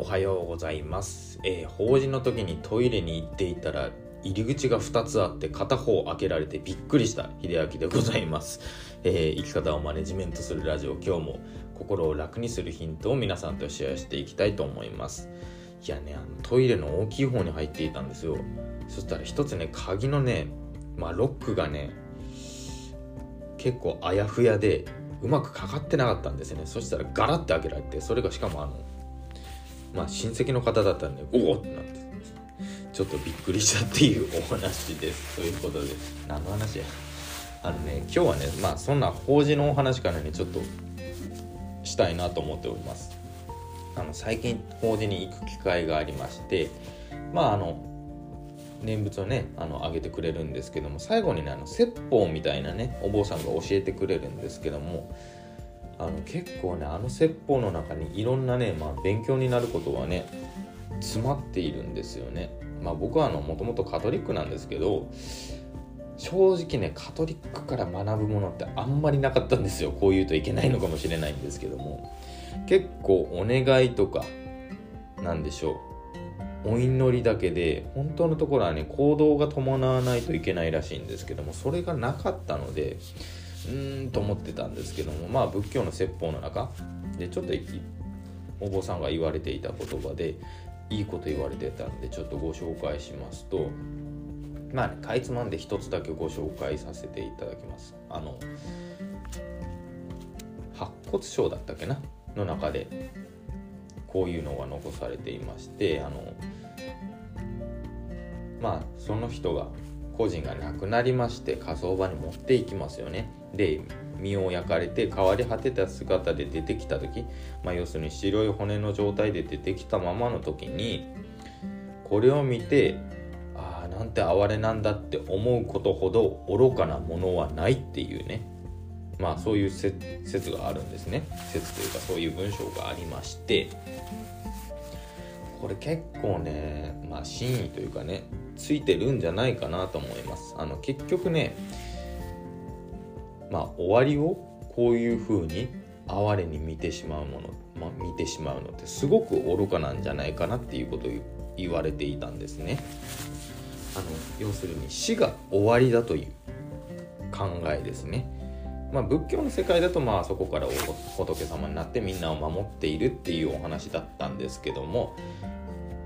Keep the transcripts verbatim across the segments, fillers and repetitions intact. おはようございます、えー、法事の時にトイレに行っていたら入り口がふたつあって片方開けられてびっくりした秀明でございます、えー、生き方をマネジメントするラジオ、今日も心を楽にするヒントを皆さんとシェアしていきたいと思います。いやね、あのトイレの大きい方に入っていたんですよ。そしたら一つね、鍵のね、まあ、ロックがね結構あやふやでうまくかかってなかったんですね。そしたらガラッて開けられて、それがしかもあの、まあ、親戚の方だったんでおおってなって、ちょっとびっくりしたっていうお話です。ということで、何の話や、あのね、今日はね、まあそんな法事のお話からねちょっとしたいなと思っております。あの最近法事に行く機会がありまして、まああの念仏をねあのあげてくれるんですけども、最後にねあの説法みたいなねお坊さんが教えてくれるんですけども、あの結構ねあの説法の中にいろんなね、まあ、勉強になることはね詰まっているんですよね。まあ、僕はもともとカトリックなんですけど、正直ねカトリックから学ぶものってあんまりなかったんですよ。こう言うといけないのかもしれないんですけども、結構お願いとかなんでしょう、お祈りだけで本当のところはね行動が伴わないといけないらしいんですけども、それがなかったのでうーんと思ってたんですけども、まあ仏教の説法の中でちょっとお坊さんが言われていた言葉でいいこと言われてたんで、ちょっとご紹介しますと、まあ、ね、かいつまんで一つだけご紹介させていただきます。あの白骨章だったっけなの中でこういうのが残されていまして、あのまあその人が個人が亡くなりまして火葬場に持っていきますよね。で身を焼かれて変わり果てた姿で出てきた時、まあ、要するに白い骨の状態で出てきたままの時に、これを見てああなんて哀れなんだって思うことほど愚かなものはないっていうね、まあそういう 説, 説があるんですね。説というかそういう文章がありまして、これ結構ね、まあ真意というかねついてるんじゃないかなと思います。あの結局ね、まあ、終わりをこういう風に哀れに見てしまうもの、まあ、見てしまうのってすごく愚かなんじゃないかなっていうことを言われていたんですね。あの要するに死が終わりだという考えですね。まあ、仏教の世界だとまあそこから仏様になってみんなを守っているっていうお話だったんですけども、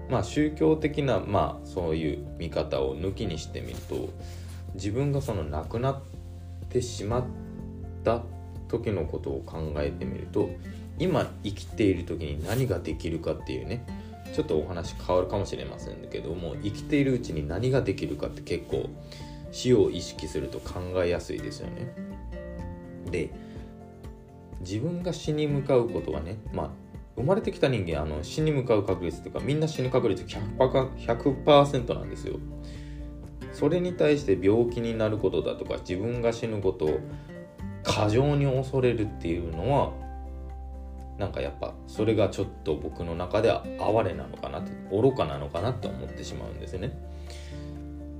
まあ、宗教的な、まあ、そういう見方を抜きにしてみると、自分がその亡くなっててしまった時のことを考えてみると、今生きている時に何ができるかっていうね、ちょっとお話変わるかもしれませんけども、生きているうちに何ができるかって結構死を意識すると考えやすいですよね。で自分が死に向かうことはね、まあ生まれてきた人間あの死に向かう確率というか、みんな死ぬ確率 ひゃくパーセント なんですよ。それに対して病気になることだとか自分が死ぬことを過剰に恐れるっていうのは、なんかやっぱそれがちょっと僕の中では哀れなのかなって、愚かなのかなって思ってしまうんですね。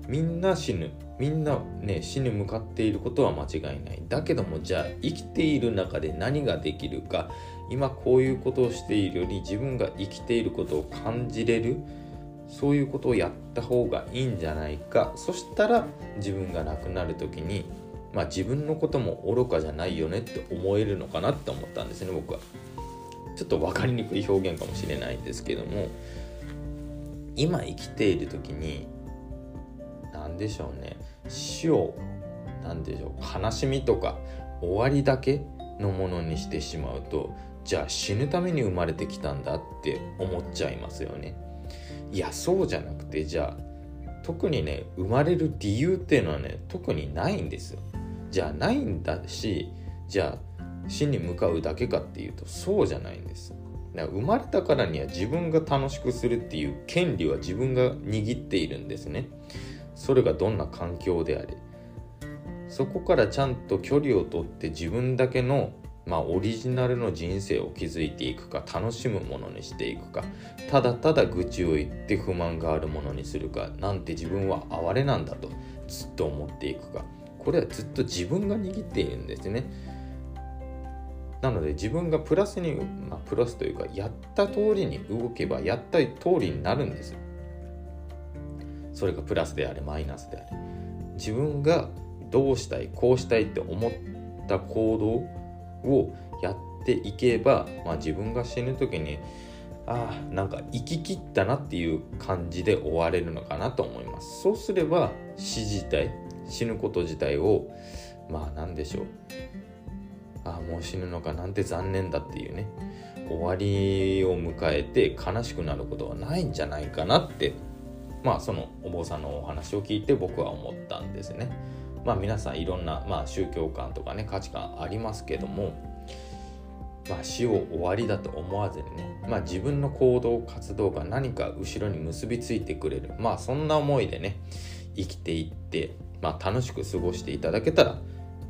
みんな死ぬ、みんなね死に向かっていることは間違いない。だけどもじゃあ生きている中で何ができるか、今こういうことをしているより自分が生きていることを感じれる、そういうことをやった方がいいんじゃないか。そしたら自分が亡くなる時に、まあ、自分のことも愚かじゃないよねって思えるのかなって思ったんですね。僕はちょっと分かりにくい表現かもしれないんですけども、今生きている時に何でしょうね、死を何でしょう、悲しみとか終わりだけのものにしてしまうと、じゃあ死ぬために生まれてきたんだって思っちゃいますよね。いやそうじゃなくて、じゃあ特にね生まれる理由っていうのはね特にないんですよ。じゃあないんだし、じゃあ死に向かうだけかっていうとそうじゃないんです。だから生まれたからには自分が楽しくするっていう権利は自分が握っているんですね。それがどんな環境であれ、そこからちゃんと距離を取って自分だけのまあ、オリジナルの人生を築いていくか、楽しむものにしていくか、ただただ愚痴を言って不満があるものにするか、なんて自分は哀れなんだとずっと思っていくか、これはずっと自分が握っているんですね。なので自分がプラスに、まあ、プラスというかやった通りに動けばやった通りになるんですよ。それがプラスであれマイナスであれ、自分がどうしたいこうしたいって思った行動をやっていけば、まあ、自分が死ぬ時にああなんか生き切ったなっていう感じで終われるのかなと思います。そうすれば死自体死ぬこと自体をまあ何でしょう、ああもう死ぬのかなんて残念だっていうね終わりを迎えて悲しくなることはないんじゃないかなってまあそのお坊さんのお話を聞いて僕は思ったんですね。まあ皆さんいろんな、まあ、宗教観とかね価値観ありますけども、まあ、死を終わりだと思わずにね、まあ、自分の行動活動が何か後ろに結びついてくれる、まあそんな思いでね生きていって、まあ、楽しく過ごしていただけたら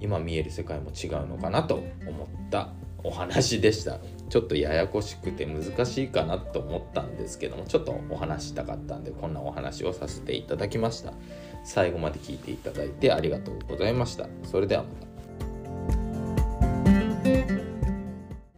今見える世界も違うのかなと思ったお話でした。ちょっとややこしくて難しいかなと思ったんですけども、ちょっとお話したかったんでこんなお話をさせていただきました。最後まで聞いていただいてありがとうございました。それではまた。